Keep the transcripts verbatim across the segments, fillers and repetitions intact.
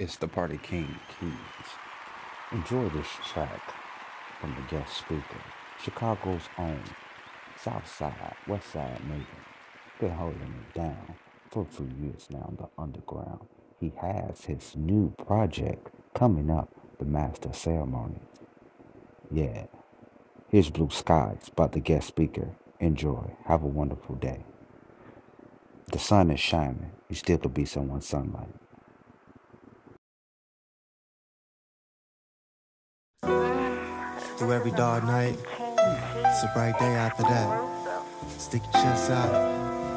It's the Party King, Keyz. Enjoy this track from The Guest Speaker, Chicago's own, Southside, Westside Maven. Been holding it down for two years now in the underground. He has his new project coming up, The Master of Ceremony. Yeah. Here's Blue Skies by The Guest Speaker. Enjoy. Have a wonderful day. The sun is shining. You still could be someone's sunlight. Through every dark night, it's a bright day after that. Stick your chest out,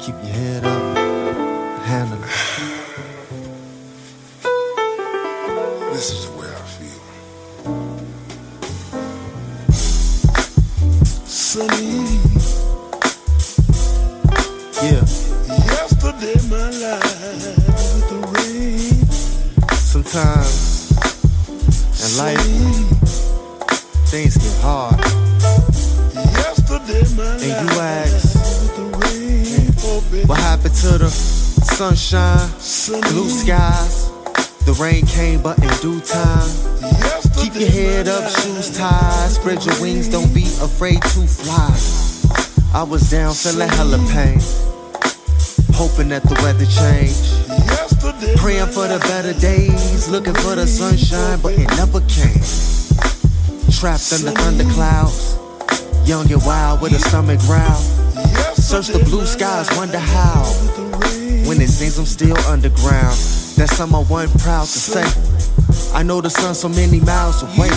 keep your head up, handle it. This is where I feel sunny. Yeah. Yesterday my life with the rain. Sometimes in life things get hard. Yesterday, my and you ask, what happened to the sunshine, blue skies? The rain came, but in due time. Keep your head up, shoes tied, spread your wings, don't be afraid to fly. I was down feeling hella pain, hoping that the weather changed, praying for the better days, looking for the sunshine, but it never came. Trapped under thunderclouds, young and wild with a stomach growl. Search the blue skies, wonder how. When it seems I'm still underground, that's something I wasn't proud to say. I know the sun so many miles away.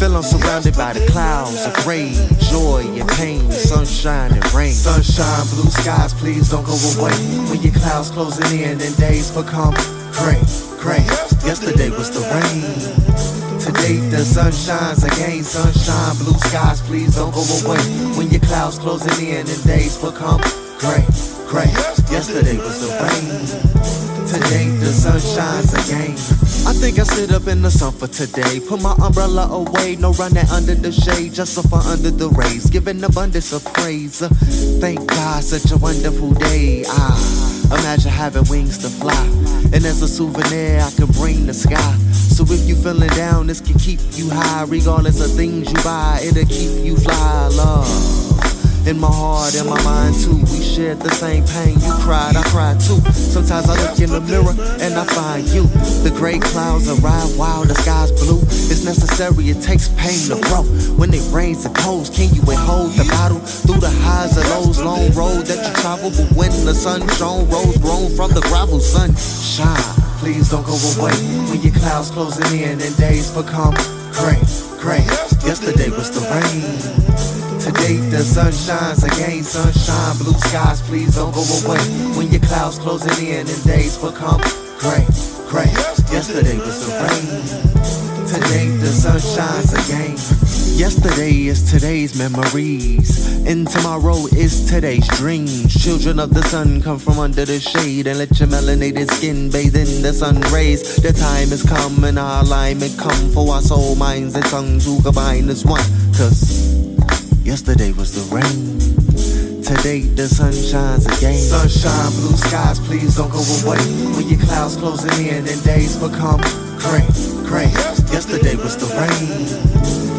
Feel I'm surrounded by the clouds of rage, joy and pain, sunshine and rain. Sunshine, blue skies, please don't go away. When your clouds closing in and days become gray, gray. Yesterday was the rain. Today the sun shines again, sunshine, blue skies, please don't go away. When your clouds closing in and days become gray, gray. Yesterday was the rain, today the sun shines again. I think I sit up in the sun for today. Put my umbrella away, no running under the shade, just suffer under the rays, giving abundance of praise. Thank God, such a wonderful day. Ah, imagine having wings to fly, and as a souvenir I can bring the sky. So if you feeling down, this can keep you high. Regardless of things you buy, it'll keep you fly. Love, in my heart, in my mind too. We shared the same pain, you cried, I cried too. Sometimes I look in the mirror and I find you. The gray clouds arrive while the sky's blue. It's necessary, it takes pain to grow. When it rains it pours, can you withhold the bottle? Through the highs and lows, long road that you travel. But when the sun shone, rose grown from the gravel, sun shine. Please don't go away. When your clouds closing in and days become gray, gray. Yesterday was the rain. Today the sun shines again, sunshine, blue skies, please don't go away. When your clouds closing in and days become gray, gray. Yesterday was the rain. Today the sun shines again. Yesterday is today's memories, and tomorrow is today's dreams. Children of the sun, come from under the shade and let your melanated skin bathe in the sun rays. The time has come and our alignment come, for our soul, minds and tongues who combine as one. Cause yesterday was the rain, today the sun shines again. Sunshine, blue skies, please don't go away. When your clouds closing in and days become gray, gray. Yesterday was the rain,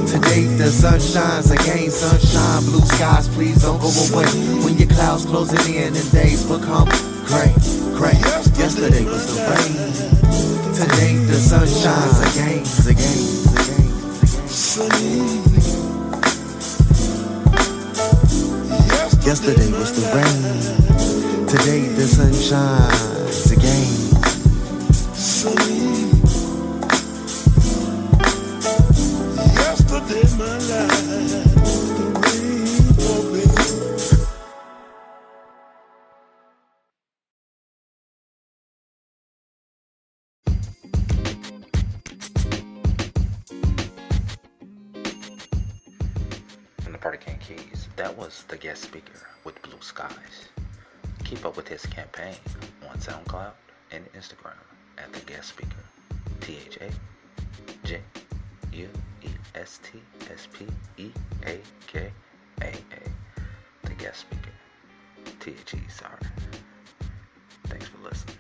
today the sun shines again, sunshine, blue skies, please don't go away. When your clouds closing in and days become gray, gray. Yesterday was the rain, today the sun shines again, again, again, again. Yesterday was the rain, today the sun shines again. My life. From the Party King Keyz, that was The Guest Speaker with Blue Skies. Keep up with his campaign on SoundCloud and Instagram at The Guest Speaker. T H A J U E S T S P E A K A A. The Guest Speaker. T H E, sorry. Thanks for listening.